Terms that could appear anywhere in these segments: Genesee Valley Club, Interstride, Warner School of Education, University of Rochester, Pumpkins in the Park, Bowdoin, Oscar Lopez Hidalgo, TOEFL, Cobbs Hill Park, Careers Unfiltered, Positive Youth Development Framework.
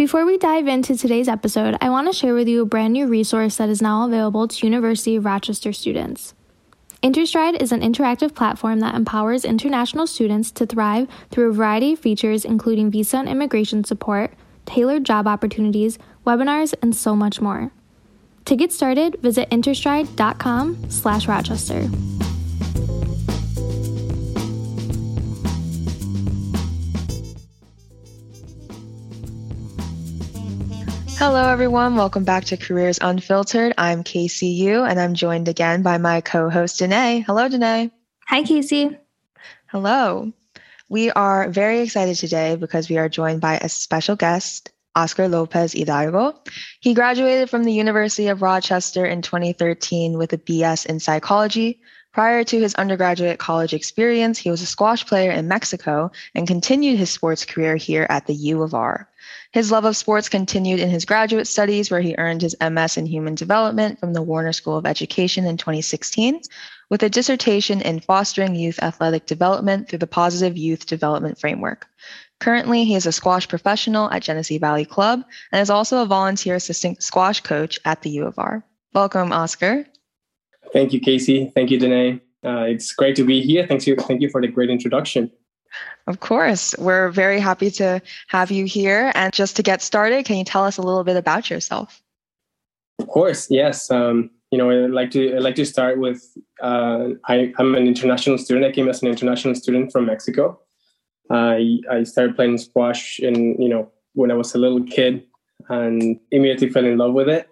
Before we dive into today's episode, I want to share with you a brand new resource that is now available to University of Rochester students. Interstride is an interactive platform that empowers international students to thrive through a variety of features, including visa and immigration support, tailored job opportunities, webinars, and so much more. To get started, visit interstride.com/Rochester. Hello, everyone. Welcome back to Careers Unfiltered. I'm KCU, and I'm joined again by my co-host, Danae. Hello, Danae. Hi, Casey. Hello. We are very excited today because we are joined by a special guest, Oscar Lopez Hidalgo. He graduated from the University of Rochester in 2013 with a BS in psychology. Prior to his undergraduate college experience, he was a squash player in Mexico and continued his sports career here at the U of R. His love of sports continued in his graduate studies, where he earned his MS in Human Development from the Warner School of Education in 2016, with a dissertation in Fostering Youth Athletic Development through the Positive Youth Development Framework. Currently, he is a squash professional at Genesee Valley Club and is also a volunteer assistant squash coach at the U of R. Welcome, Oscar. Thank you, Casey. Thank you, Danae. It's great to be here. Thank you for the great introduction. Of course. We're very happy to have you here. And just to get started, can you tell us a little bit about yourself? Of course, yes. I'd like to start with, I'm an international student. I came as an international student from Mexico. I started playing squash when I was a little kid and immediately fell in love with it.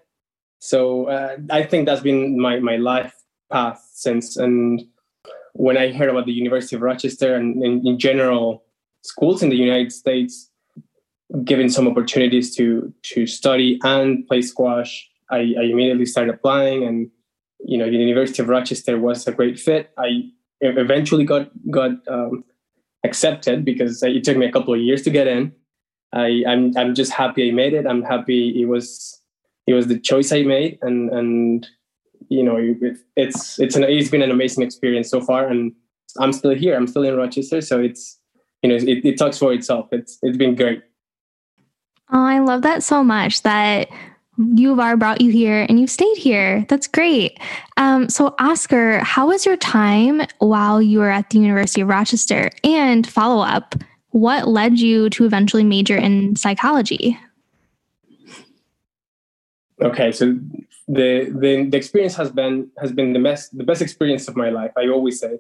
So I think that's been my life path since. And when I heard about the University of Rochester and in general schools in the United States giving some opportunities to study and play squash, I immediately started applying, and the University of Rochester was a great fit. I eventually got accepted because it took me a couple of years to get in. I'm just happy I made it. I'm happy it was the choice I made, it's been an amazing experience so far, and I'm still here. I'm still in Rochester, so it talks for itself. It's been great. Oh, I love that so much that U of R brought you here and you've stayed here. That's great. So Oscar, how was your time while you were at the University of Rochester? And follow up, what led you to eventually major in psychology? Okay, so the experience has been the best experience of my life, I always say.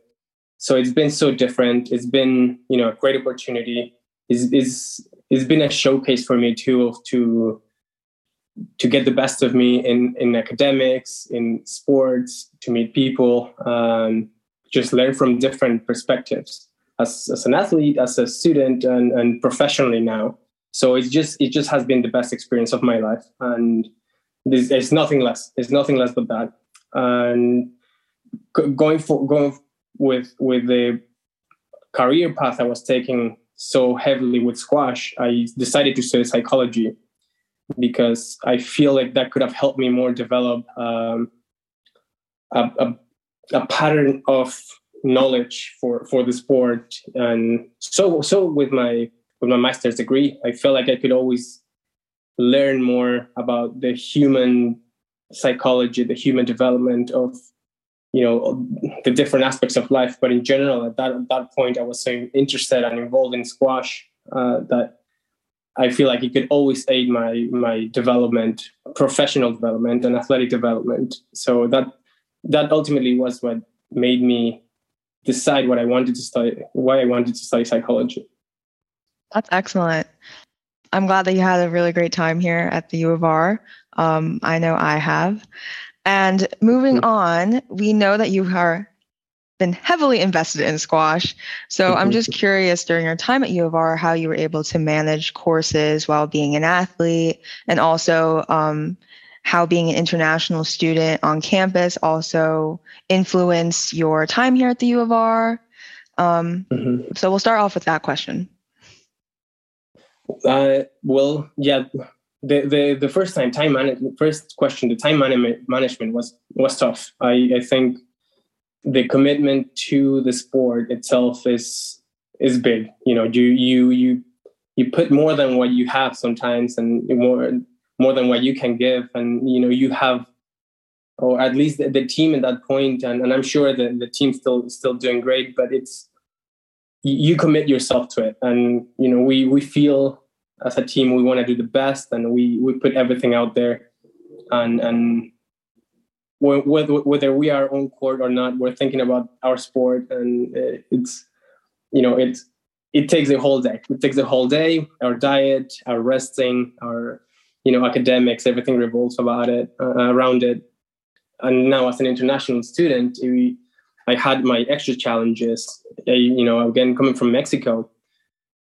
So it's been so different. It's been a great opportunity. It's been a showcase for me too to get the best of me in academics, in sports, to meet people, just learn from different perspectives as an athlete, as a student, and professionally now. So it just has been the best experience of my life, and there's nothing less. There's nothing less but that. And going with the career path I was taking so heavily with squash, I decided to study psychology because I feel like that could have helped me more develop a pattern of knowledge for the sport. And so with my master's degree, I felt like I could always learn more about the human psychology, the human development of, the different aspects of life. But in general, at that point, I was so interested and involved in squash that I feel like it could always aid my development, professional development and athletic development. So that ultimately was what made me decide what I wanted to study, why I wanted to study psychology. That's excellent. I'm glad that you had a really great time here at the U of R. I know I have. And moving on, we know that you have been heavily invested in squash. So I'm just curious, during your time at U of R, how you were able to manage courses while being an athlete, and also how being an international student on campus also influenced your time here at the U of R. So we'll start off with that question. The first question, the time management was tough. I think the commitment to the sport itself is big. You know, you you you you put more than what you have sometimes, and more than what you can give. And, you know, you have, or at least the team at that point, and I'm sure the team's still doing great, but it's, you commit yourself to it. And, you know, we feel as a team, we want to do the best, and we put everything out there, and whether we are on court or not, we're thinking about our sport, and it's, you know, it takes a whole day. It takes a whole day, our diet, our resting, our, you know, academics, everything revolves about it, around it. And now as an international student, I had my extra challenges. Again, coming from Mexico,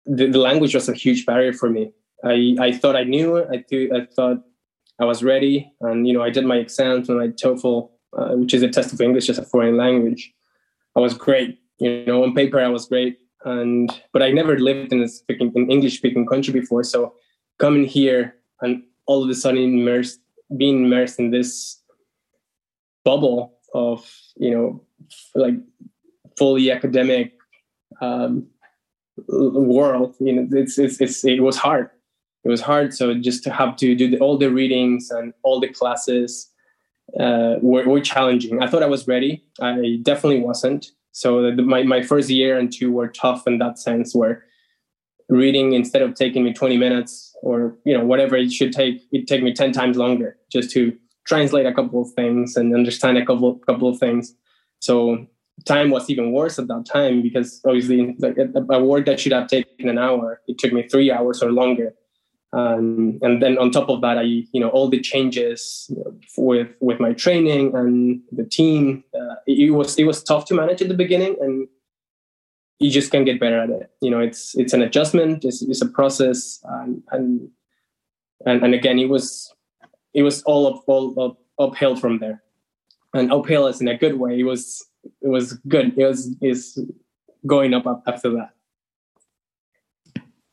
the language was a huge barrier for me. I thought I knew it. I thought I was ready. And, you know, I did my exams and I TOEFL, which is a test of English as a foreign language. I was great. You know, on paper, I was great. But I never lived in an English-speaking country before. So coming here and all of a sudden being immersed in this bubble of, you know, like fully academic world, you know, it was hard. It was hard. So just to have to do all the readings and all the classes were challenging. I thought I was ready. I definitely wasn't. So my first year and two were tough in that sense, where reading, instead of taking me 20 minutes or, you know, whatever it should take, it take me 10 times longer just to translate a couple of things and understand a couple of things. So time was even worse at that time, because obviously like a word that should have taken an hour, it took me 3 hours or longer. And then on top of that, all the changes with my training and the team, it was tough to manage at the beginning, and you just can get better at it. You know, it's an adjustment, it's a process. And again, it was all uphill from there, and uphill is in a good way. It was good. It's going up after that.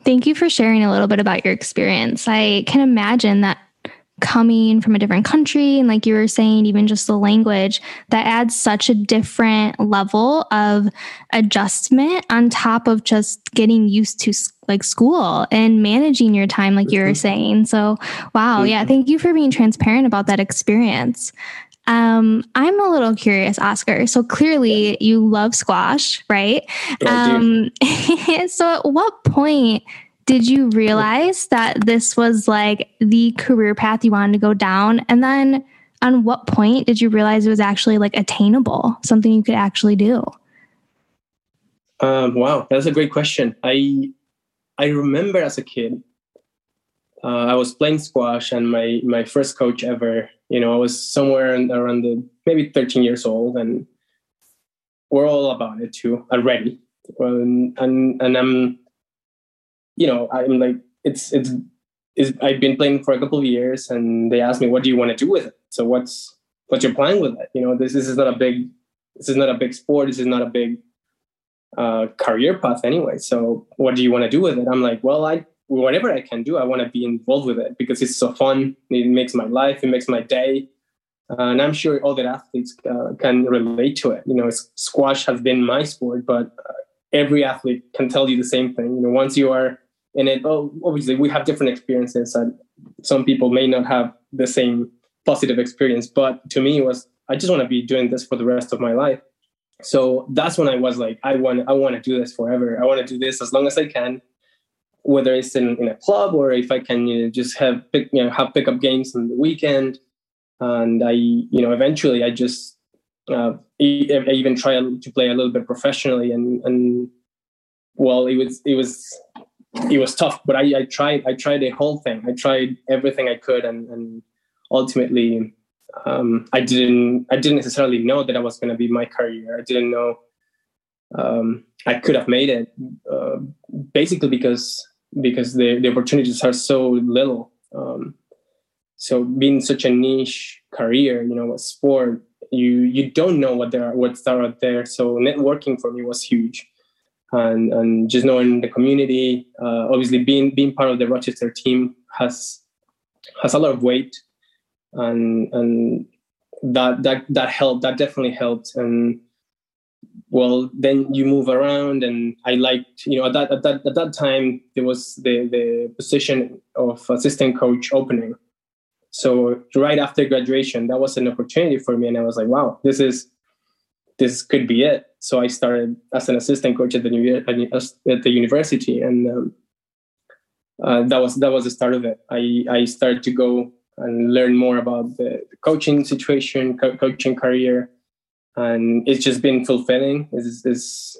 Thank you for sharing a little bit about your experience. I can imagine that coming from a different country, and like you were saying, even just the language, that adds such a different level of adjustment on top of just getting used to like school and managing your time, like you were saying. So, wow. Yeah. Thank you for being transparent about that experience. I'm a little curious, Oscar. So clearly you love squash, right? Yeah, so at what point did you realize that this was like the career path you wanted to go down? And then on what point did you realize it was actually like attainable, something you could actually do? Wow. That's a great question. I remember as a kid, I was playing squash, and my first coach ever, you know, I was somewhere around maybe 13 years old, and we're all about it too already. And I'm like, I've been playing for a couple of years, and they asked me, what do you want to do with it? So what's your plan with it? You know, this is not a big sport. This is not a big career path anyway. So what do you want to do with it? I'm like, well, whatever I can do, I want to be involved with it because it's so fun. It makes my life, it makes my day. And I'm sure all the athletes can relate to it. You know, squash has been my sport, but every athlete can tell you the same thing. You know, once you are in it, obviously we have different experiences, and some people may not have the same positive experience, but to me it was, I just want to be doing this for the rest of my life. So that's when I was like, I want to do this forever. I want to do this as long as I can, whether it's in a club or if I can, you know, just have pickup games on the weekend. And eventually I just, I even tried to play a little bit professionally, and well, it was tough, but I tried the whole thing. I tried everything I could. And ultimately, I didn't necessarily know that I was going to be my career. I didn't know, I could have made it, basically because the opportunities are so little. So being such a niche career, you know, a sport, you don't know what's out there. So networking for me was huge, and just knowing the community. Obviously, being part of the Rochester team has a lot of weight, and that helped. That definitely helped. And well, then you move around. And I liked, you know, at that time, there was the position of assistant coach opening. So right after graduation, that was an opportunity for me. And I was like, wow, this could be it. So I started as an assistant coach at the university. And that was the start of it. I started to go and learn more about the coaching situation, coaching career. And it's just been fulfilling. It's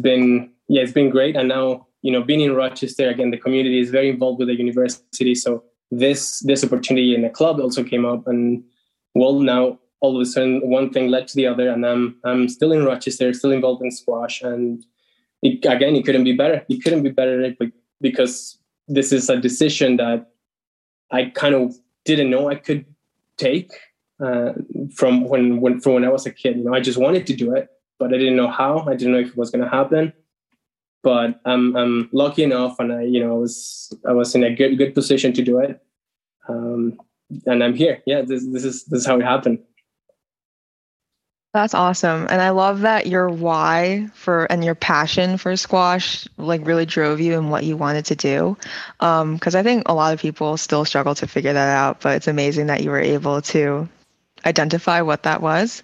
been great. And now, you know, being in Rochester, again, the community is very involved with the university. So this opportunity in the club also came up, and well, now all of a sudden one thing led to the other, and I'm still in Rochester, still involved in squash, and it couldn't be better. It couldn't be better because this is a decision that I kind of didn't know I could take from when I was a kid. You know, I just wanted to do it, but I didn't know how. I didn't know if it was going to happen. But I'm lucky enough, and I was in a good position to do it, and I'm here. Yeah, this is how it happened. That's awesome, and I love that your why and your passion for squash like really drove you in what you wanted to do. Because I think a lot of people still struggle to figure that out, but it's amazing that you were able to identify what that was.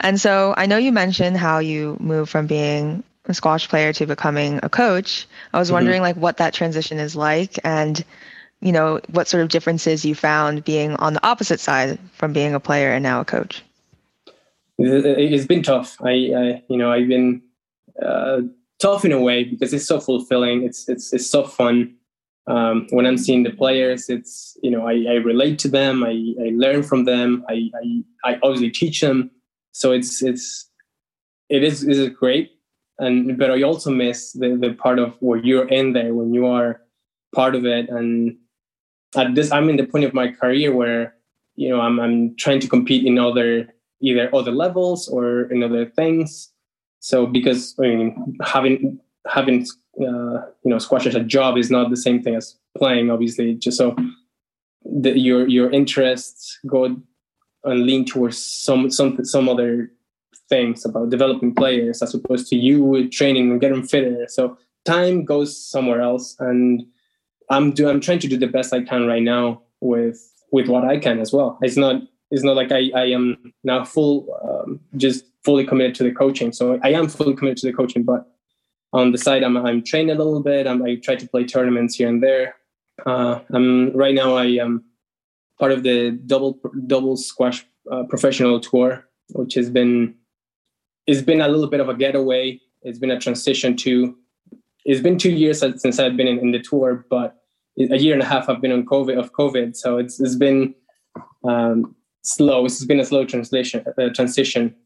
And so I know you mentioned how you moved from being a squash player to becoming a coach. I was wondering mm-hmm. like what that transition is like, and you know, what sort of differences you found being on the opposite side from being a player and now a coach. It's been tough. I've been tough in a way because it's so fulfilling. It's so fun. When I'm seeing the players, it's, you know, I relate to them. I learn from them. I obviously teach them. So it is great. But I also miss the part of where you're in there, when you are part of it. And at this, I'm in the point of my career where, you know, I'm trying to compete in either other levels or in other things. So because I mean, having you know, squash as a job is not the same thing as playing, obviously. Just so your interests go and lean towards some other things about developing players as opposed to you training and getting fitter. So time goes somewhere else, and I'm trying to do the best I can right now with what I can as well. It's not like I am now fully committed to the coaching. So I am fully committed to the coaching, but on the side I'm training a little bit. I try to play tournaments here and there. Right now I am part of the double squash professional tour, which has been. It's been a little bit of a getaway. It's been a transition to. It's been 2 years since I've been in the tour, but a year and a half I've been on COVID. So it's been slow. It's been a slow transition,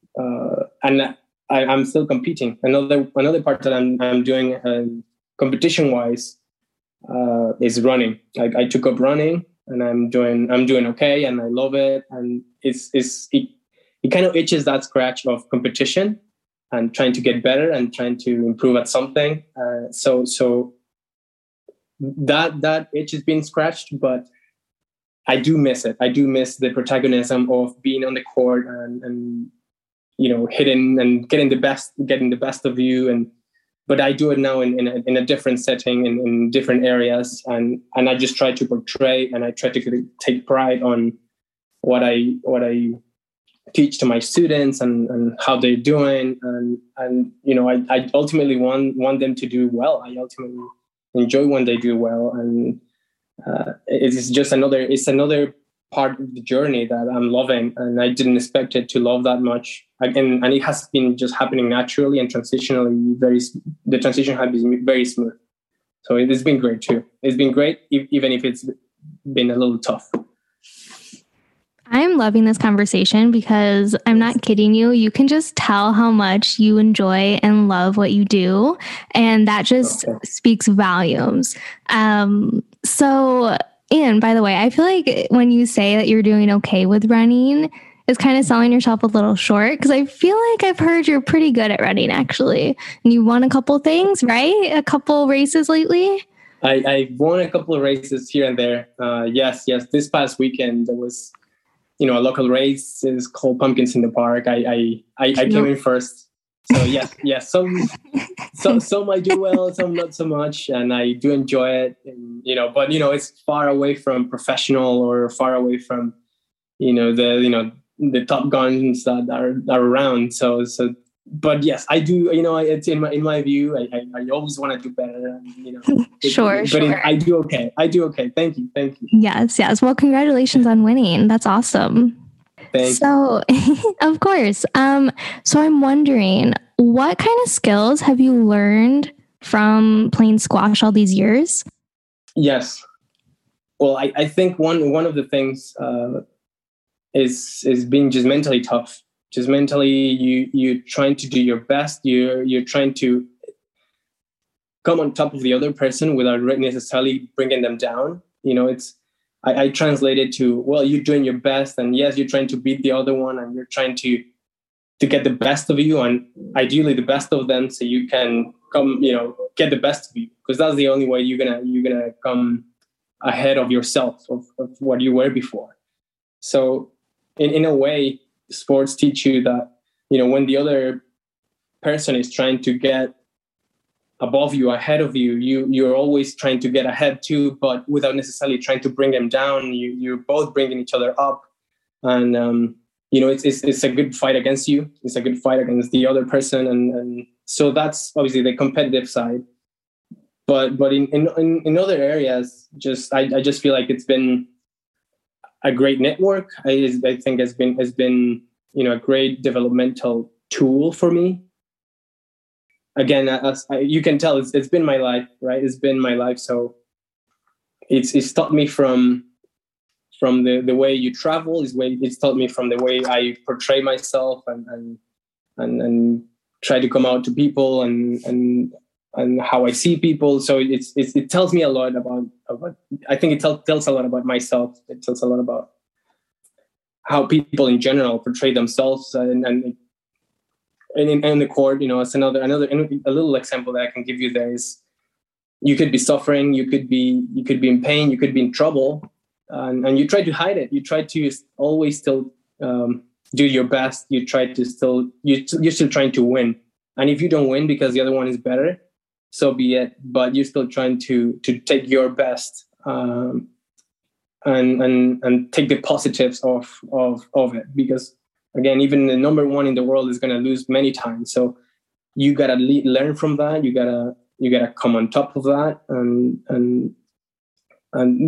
and I'm still competing. Another part that I'm doing competition wise is running. I took up running, and I'm doing okay, and I love it, and It kind of itches that scratch of competition and trying to get better and trying to improve at something. So that itch has been scratched, but I do miss it. I do miss the protagonism of being on the court and you know, hitting and getting the best of you. But I do it now in a different setting, in different areas, and I just try to portray, and I try to take pride on what I teach to my students and how they're doing. And you know, I ultimately want them to do well. I ultimately enjoy when they do well. And it's just another part of the journey that I'm loving. And I didn't expect it to love that much. And it has been just happening naturally and transitionally. The transition has been very smooth. So it's been great too. It's been great, even if it's been a little tough. I'm loving this conversation because I'm not kidding you. You can just tell how much you enjoy and love what you do. And that just speaks volumes. So, and by the way, I feel like when you say that you're doing okay with running, it's kind of selling yourself a little short, because I feel like I've heard you're pretty good at running, actually. And you won a couple things, right? A couple races lately? I've won a couple of races here and there. Yes. This past weekend, there was... You know, a local race is called Pumpkins in the Park. I came in first. So yeah, some I do well, some not so much, and I do enjoy it. And, but it's far away from professional, or far away from the top guns that are around. So, but yes, I do. It's in my view, I always want to do better. I do okay. Thank you. Yes. Well, congratulations on winning. That's awesome. Thanks. So, of course. So I'm wondering, what kind of skills have you learned from playing squash all these years? Yes. Well, I think one of the things is being just mentally tough. Just mentally, you're trying to do your best. You're trying to come on top of the other person without necessarily bringing them down. I translate it to, well, you're doing your best, and yes, you're trying to beat the other one, and you're trying to get the best of you, and ideally the best of them, so you can come, get the best of you, because that's the only way you're gonna come ahead of yourself, of what you were before. So, in a way, sports teach you that when the other person is trying to get above you, ahead of you, you're always trying to get ahead too, but without necessarily trying to bring them down. You're both bringing each other up, and it's a good fight against you. It's a good fight against the other person, and so that's obviously the competitive side. But in other areas, just I just feel like it's been a great network. I think has been a great developmental tool for me. Again, as you can tell, it's been my life, right? It's been my life. So it's taught me from the way you travel. It's taught me from the way I portray myself and try to come out to people and how I see people. So it tells me a lot about I think it tells a lot about myself. It tells a lot about how people in general portray themselves and in the court, as another a little example that I can give you there is, you could be suffering, you could be in pain, you could be in trouble, and you try to hide it. You try to always still do your best. You try to still you're still trying to win, and if you don't win because the other one is better, so be it. But you're still trying to take your best and take the positives of it, because, again, even the number one in the world is going to lose many times. So you got to learn from that. You got to come on top of that. And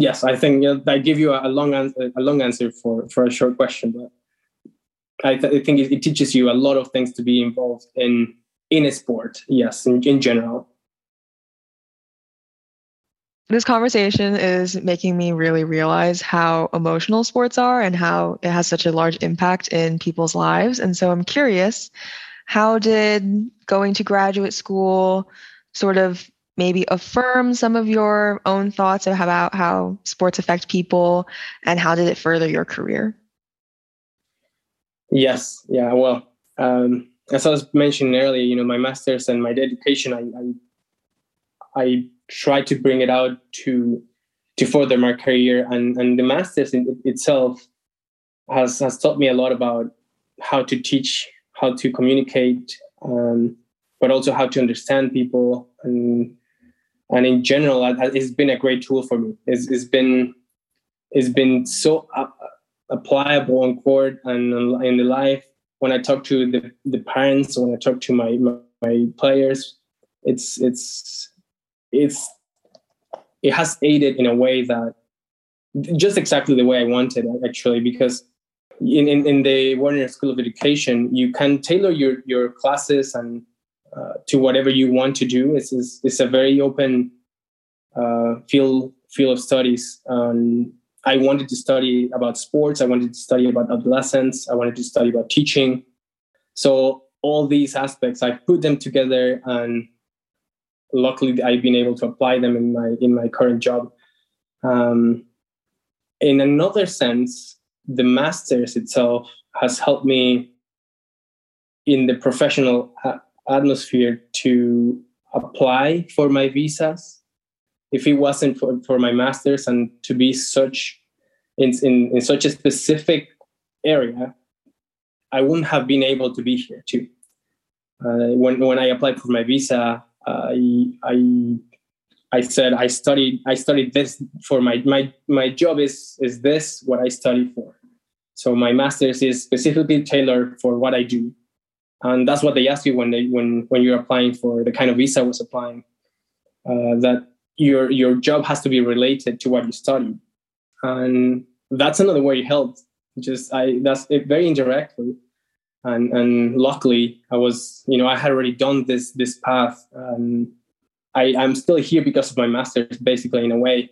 yes, I think I give you a long answer for a short question. But I think it teaches you a lot of things to be involved in a sport. Yes, in general. This conversation is making me really realize how emotional sports are and how it has such a large impact in people's lives. And so I'm curious, how did going to graduate school sort of maybe affirm some of your own thoughts about how sports affect people, and how did it further your career? Yes. Yeah. Well, as I was mentioning earlier, my master's and my education, I try to bring it out to further my career, and the master's in itself has taught me a lot about how to teach, how to communicate, but also how to understand people, and in general, it's been a great tool for me. It's been so applicable on court and in the life. When I talk to the parents, when I talk to my players, it has aided in a way that just exactly the way I wanted, actually, because in the Warner School of Education, you can tailor your classes and to whatever you want to do. It's a very open field of studies. I wanted to study about sports. I wanted to study about adolescence. I wanted to study about teaching. So all these aspects, I put them together, and luckily, I've been able to apply them in my current job. In another sense, the master's itself has helped me in the professional atmosphere to apply for my visas. If it wasn't for my master's and to be such in such a specific area, I wouldn't have been able to be here too. When I applied for my visa, I said I studied this for my job is this what I study for. So my master's is specifically tailored for what I do, and that's what they ask you when you're applying for the kind of visa I was applying. That your job has to be related to what you study, and that's another way it helped. That's it very indirectly, and luckily I had already done this path, and I'm still here because of my master's, basically, in a way,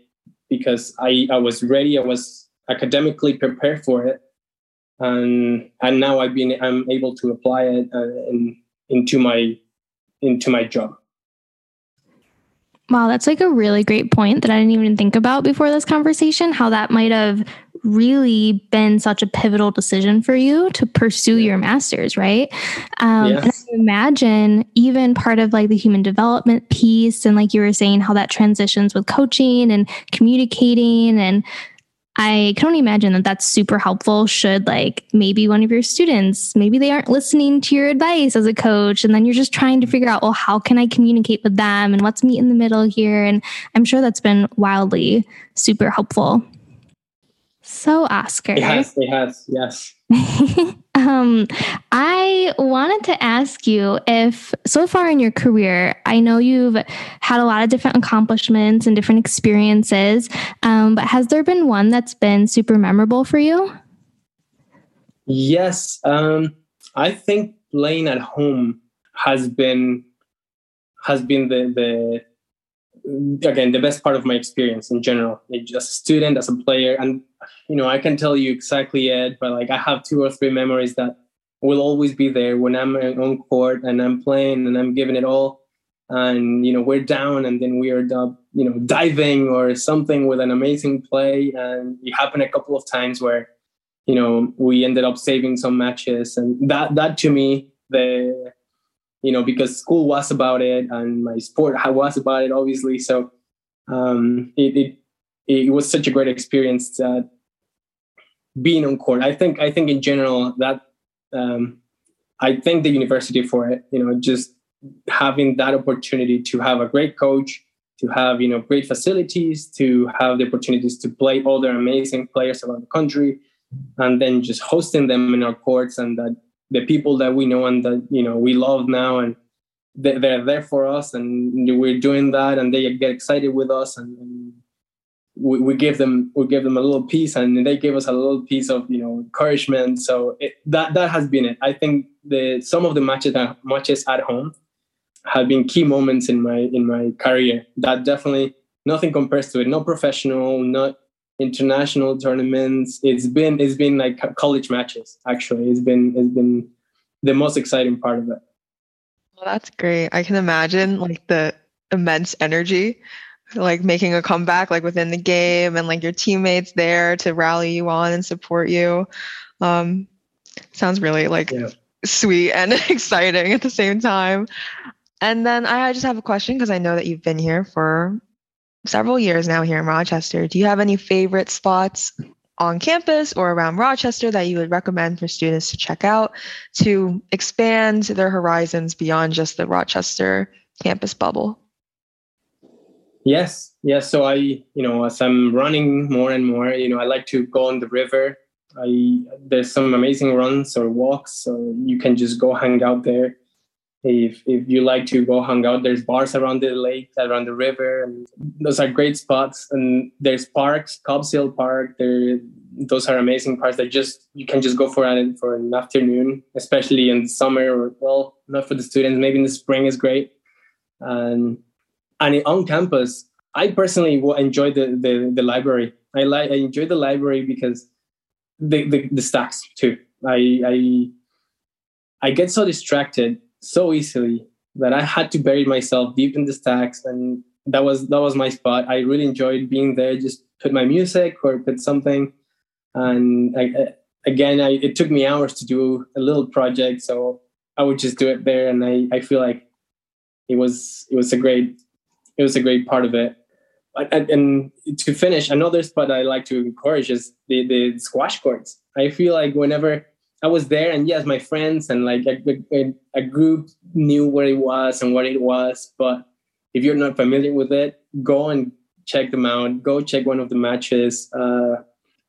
because I was ready, I was academically prepared for it, and now I'm able to apply it into my job. Wow, that's like a really great point that I didn't even think about before this conversation, how that might have really been such a pivotal decision for you to pursue your master's, right? Yes. And I imagine even part of like the human development piece and like you were saying how that transitions with coaching and communicating, and I can only imagine that that's super helpful should like maybe one of your students, maybe they aren't listening to your advice as a coach, and then you're just trying to figure out, well, how can I communicate with them and let's meet in the middle here? And I'm sure that's been wildly super helpful. So Oscar. It has, yes. I wanted to ask you if so far in your career, I know you've had a lot of different accomplishments and different experiences, but has there been one that's been super memorable for you? Yes. I think playing at home has been the best part of my experience in general, as a student, as a player. And, I can tell you exactly it, but like I have 2 or 3 memories that will always be there when I'm on court and I'm playing and I'm giving it all. And, we're down and then we are, diving or something with an amazing play. And it happened a couple of times where, we ended up saving some matches. And that to me, because school was about it and my sport was about it, obviously. So it was such a great experience being on court. I think in general that I thank the university for it. Just having that opportunity to have a great coach, to have great facilities, to have the opportunities to play all their amazing players around the country, and then just hosting them in our courts, and that. The people that we know and that, we love now, and they're there for us, and we're doing that, and they get excited with us, and we give them a little piece, and they give us a little piece of, encouragement. So that has been it. I think some of the matches at home have been key moments in my career that definitely nothing compares to it. No professional, not international tournaments. It's been like college matches, actually. It's been the most exciting part of it. Well, that's great. I can imagine like the immense energy, like making a comeback, like within the game, and like your teammates there to rally you on and support you. Sounds really like sweet and exciting at the same time. And then I just have a question, because I know that you've been here for several years now here in Rochester. Do you have any favorite spots on campus or around Rochester that you would recommend for students to check out to expand their horizons beyond just the Rochester campus bubble? Yes. So I, as I'm running more and more, I like to go on the river. There's some amazing runs or walks, so you can just go hang out there. If you like to go hang out, there's bars around the lake, around the river, and those are great spots. And there's parks, Cobbs Hill Park. Those are amazing parks that you can just go for an afternoon, especially in the summer. Or, well, not for the students. Maybe in the spring is great. And on campus, I personally enjoy the library. I enjoy the library because the stacks too. I get so distracted so easily that I had to bury myself deep in the stacks, and that was my spot. I really enjoyed being there. Just put my music or put something, and it took me hours to do a little project, so I would just do it there, and I feel like it was a great part of it. And to finish, another spot I like to encourage is the squash courts. I feel like whenever I was there, and yes, my friends and like a group knew where it was and what it was. But if you're not familiar with it, go and check them out. Go check one of the matches.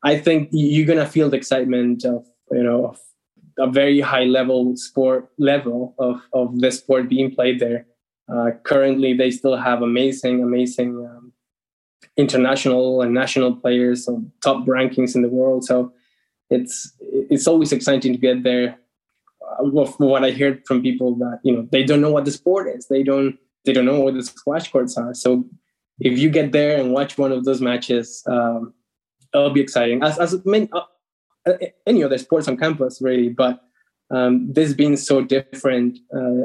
I think you're gonna feel the excitement of, you know, of a very high level sport, level of the sport being played there. Currently, they still have amazing international and national players on top rankings in the world. So it's always exciting to get there. What I heard from people that, you know, they don't know what the sport is. They don't know where the squash courts are. So if you get there and watch one of those matches, it'll be exciting. As any other sports on campus, really, but this being so different,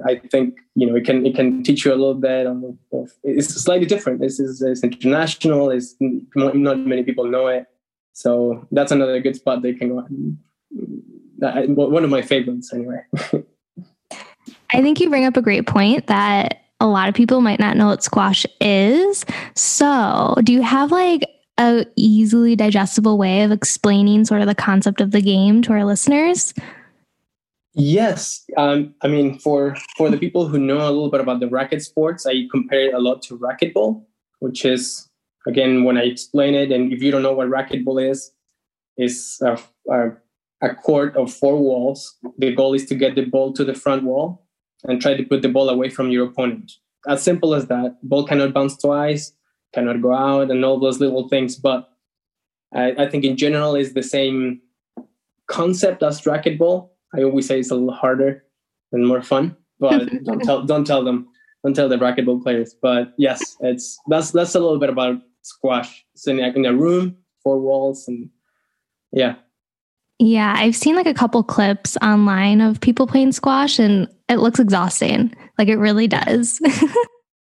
I think, you know, it can teach you a little bit of it's slightly different. It's international. It's not many people know it, so that's another good spot they can go. One of my favorites, anyway. I think you bring up a great point that a lot of people might not know what squash is. So, do you have like a easily digestible way of explaining sort of the concept of the game to our listeners? Yes. I mean, for the people who know a little bit about the racket sports, I compare it a lot to racquetball, which is, again, when I explain it, and if you don't know what racquetball is, it's a court of four walls. The goal is to get the ball to the front wall and try to put the ball away from your opponent. As simple as that. Ball cannot bounce twice, cannot go out, and all those little things. But I think in general is the same concept as racquetball. I always say it's a little harder and more fun, but don't tell the racquetball players. But yes, that's a little bit about squash. It's in a room, four walls, and yeah. Yeah, I've seen like a couple clips online of people playing squash, and it looks exhausting. Like it really does.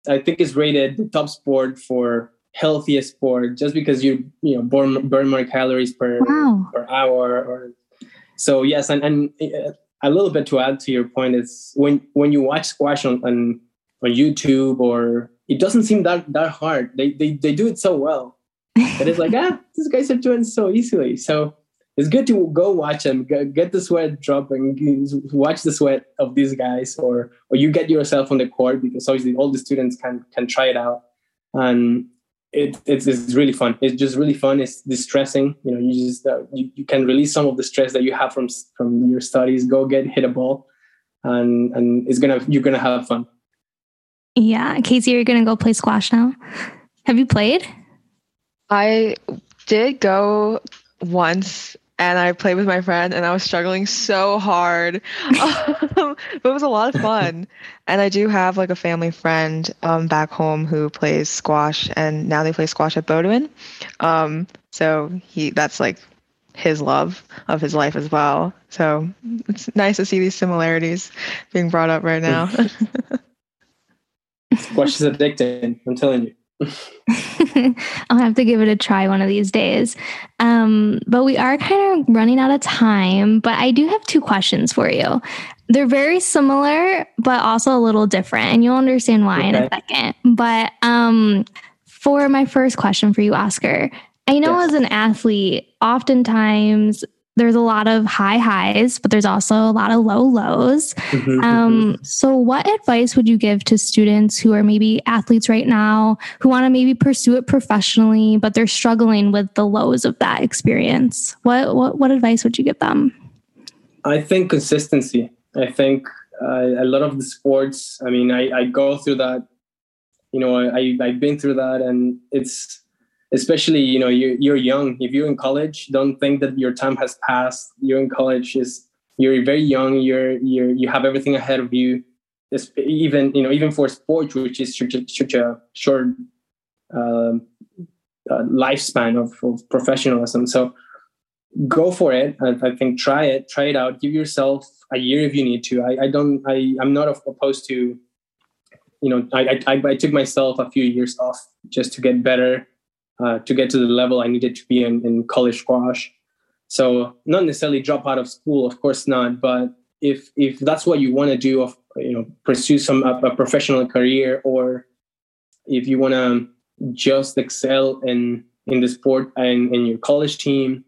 I think it's rated the top sport for healthiest sport, just because you burn more calories per hour or. So yes, and a little bit to add to your point is when you watch squash on YouTube, or it doesn't seem that hard. They do it so well that it's like, these guys are doing so easily. So it's good to go watch them, get the sweat dropping, watch the sweat of these guys, or you get yourself on the court, because obviously all the students can try it out, and It's really fun. It's just really fun. It's distressing. You know, you just you can release some of the stress that you have from your studies. Go hit a ball, and you're gonna have fun. Yeah, Casey, you're gonna go play squash now. Have you played? I did go once, and I played with my friend, and I was struggling so hard, but it was a lot of fun. And I do have like a family friend back home who plays squash, and now they play squash at Bowdoin. So that's like his love of his life as well. So it's nice to see these similarities being brought up right now. Squash is addicting, I'm telling you. I'll have to give it a try one of these days. But we are kind of running out of time, but I do have two questions for you. They're very similar, but also a little different, and you'll understand why in a second. But for my first question for you, Oscar, I know as an athlete, oftentimes there's a lot of high highs, but there's also a lot of low lows. Mm-hmm. So what advice would you give to students who are maybe athletes right now, who want to maybe pursue it professionally, but they're struggling with the lows of that experience? What advice would you give them? I think consistency. I think a lot of the sports, I mean, I go through that, you know, I've been through that, and it's, especially, you know, you're young. If you're in college, don't think that your time has passed. You're in college, you're very young. You have everything ahead of you. It's even for sports, which is such a short lifespan of professionalism. So go for it. I think try it out. Give yourself a year if you need to. I'm not opposed to, you know, I took myself a few years off just to get better. To get to the level I needed to be in college squash. So not necessarily drop out of school, of course not. But if that's what you want to do, of, you know, pursue a professional career, or if you want to just excel in the sport and in your college team,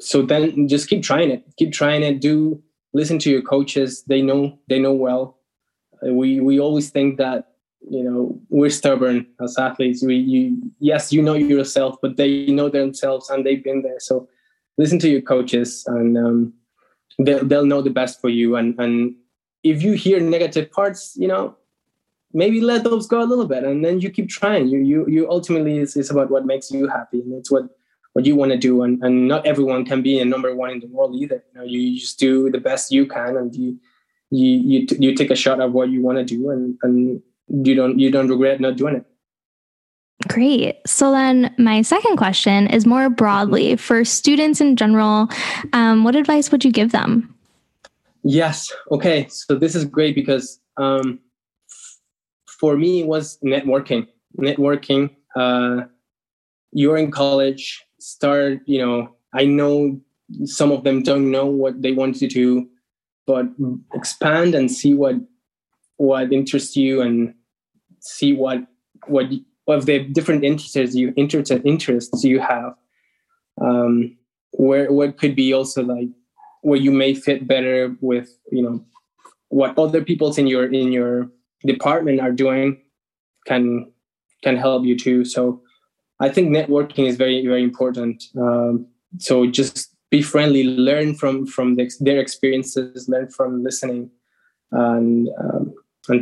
So then just keep trying it. Do listen to your coaches. They know well. We always think that, you know, we're stubborn as athletes. You know yourself, but they know themselves and they've been there. So listen to your coaches, and they'll know the best for you. And if you hear negative parts, you know, maybe let those go a little bit, and then you keep trying. You ultimately it's about what makes you happy, and it's what you want to do. And not everyone can be a number one in the world either. You know, you just do the best you can, and you take a shot at what you want to do, and you don't regret not doing it. Great. So then my second question is more broadly for students in general. What advice would you give them? Yes. Okay. So this is great because for me, it was networking. You're in college, start, you know, I know some of them don't know what they want to do, but expand and see what interests you, and see what of the different interests you have, where what could be also like where you may fit better with, you know, what other people's in your department are doing can help you too. So I think networking is very, very important. So just be friendly, learn from their experiences, learn from listening, and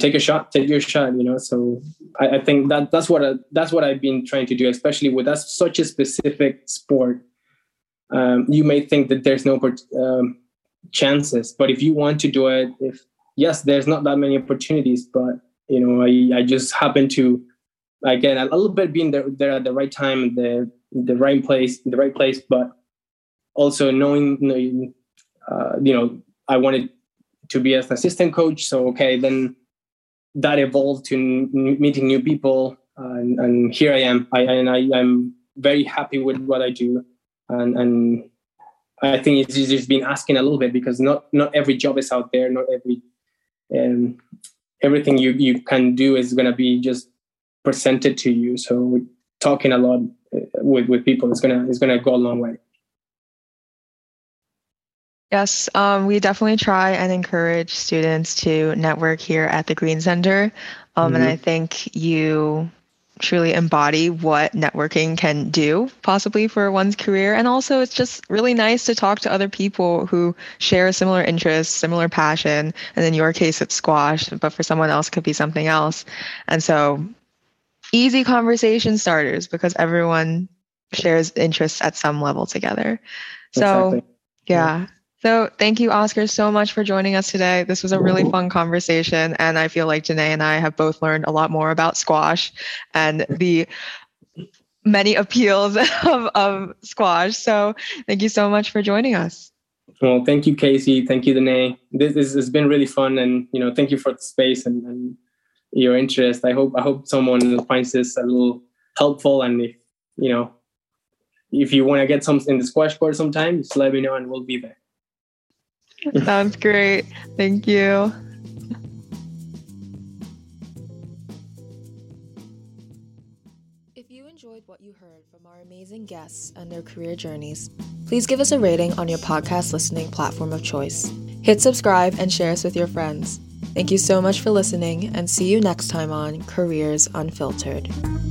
take your shot, you know. So I think that's what I've been trying to do, especially with such a specific sport. You may think that there's no chances, but if you want to do it, yes, there's not that many opportunities, but, you know, I just happened to, again, a little bit being there at the right time, the right place, but also knowing, you know, I wanted to be an assistant coach. So, okay, then that evolved to meeting new people, and here I am. I'm very happy with what I do, and I think it's just been asking a little bit, because not every job is out there. Not every everything you can do is going to be just presented to you. So talking a lot with people is gonna go a long way. Yes, we definitely try and encourage students to network here at the Green Center. Mm-hmm. And I think you truly embody what networking can do possibly for one's career. And also it's just really nice to talk to other people who share similar interests, similar passion. And in your case, it's squash, but for someone else, it could be something else. And so easy conversation starters, because everyone shares interests at some level together. So, exactly. Yeah. So thank you, Oscar, so much for joining us today. This was a really fun conversation, and I feel like Janae and I have both learned a lot more about squash and the many appeals of squash. So thank you so much for joining us. Well, thank you, Casey. Thank you, Janae. This has been really fun, and, you know, thank you for the space and your interest. I hope someone finds this a little helpful, and if, you know, if you want to get some in the squash court sometime, just let me know and we'll be there. Sounds great. Thank you. If you enjoyed what you heard from our amazing guests and their career journeys, please give us a rating on your podcast listening platform of choice. Hit subscribe and share us with your friends. Thank you so much for listening, and see you next time on Careers Unfiltered.